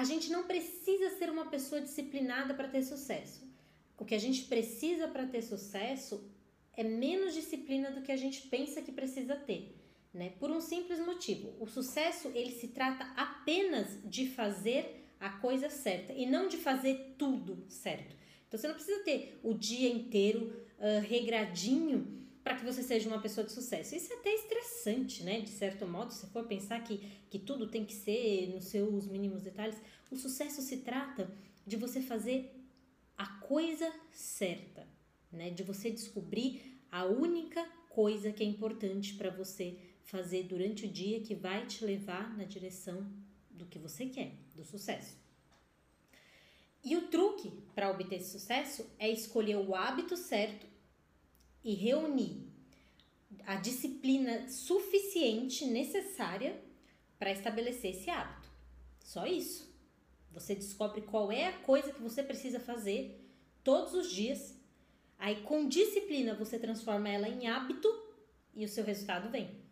A gente não precisa ser uma pessoa disciplinada para ter sucesso. O que a gente precisa para ter sucesso é menos disciplina do que a gente pensa que precisa ter, né? Por um simples motivo. O sucesso, ele se trata apenas de fazer a coisa certa e não de fazer tudo certo. Então, você não precisa ter o dia inteiro regradinho para que você seja uma pessoa de sucesso. Isso é até estressante, né? De certo modo, se for pensar que tudo tem que ser nos seus mínimos detalhes, o sucesso se trata de você fazer a coisa certa, né? De você descobrir a única coisa que é importante para você fazer durante o dia que vai te levar na direção do que você quer, do sucesso. E o truque para obter esse sucesso é escolher o hábito certo e reunir a disciplina suficiente, necessária para estabelecer esse hábito. Só isso. Você descobre qual é a coisa que você precisa fazer todos os dias. Aí, com disciplina, você transforma ela em hábito e o seu resultado vem.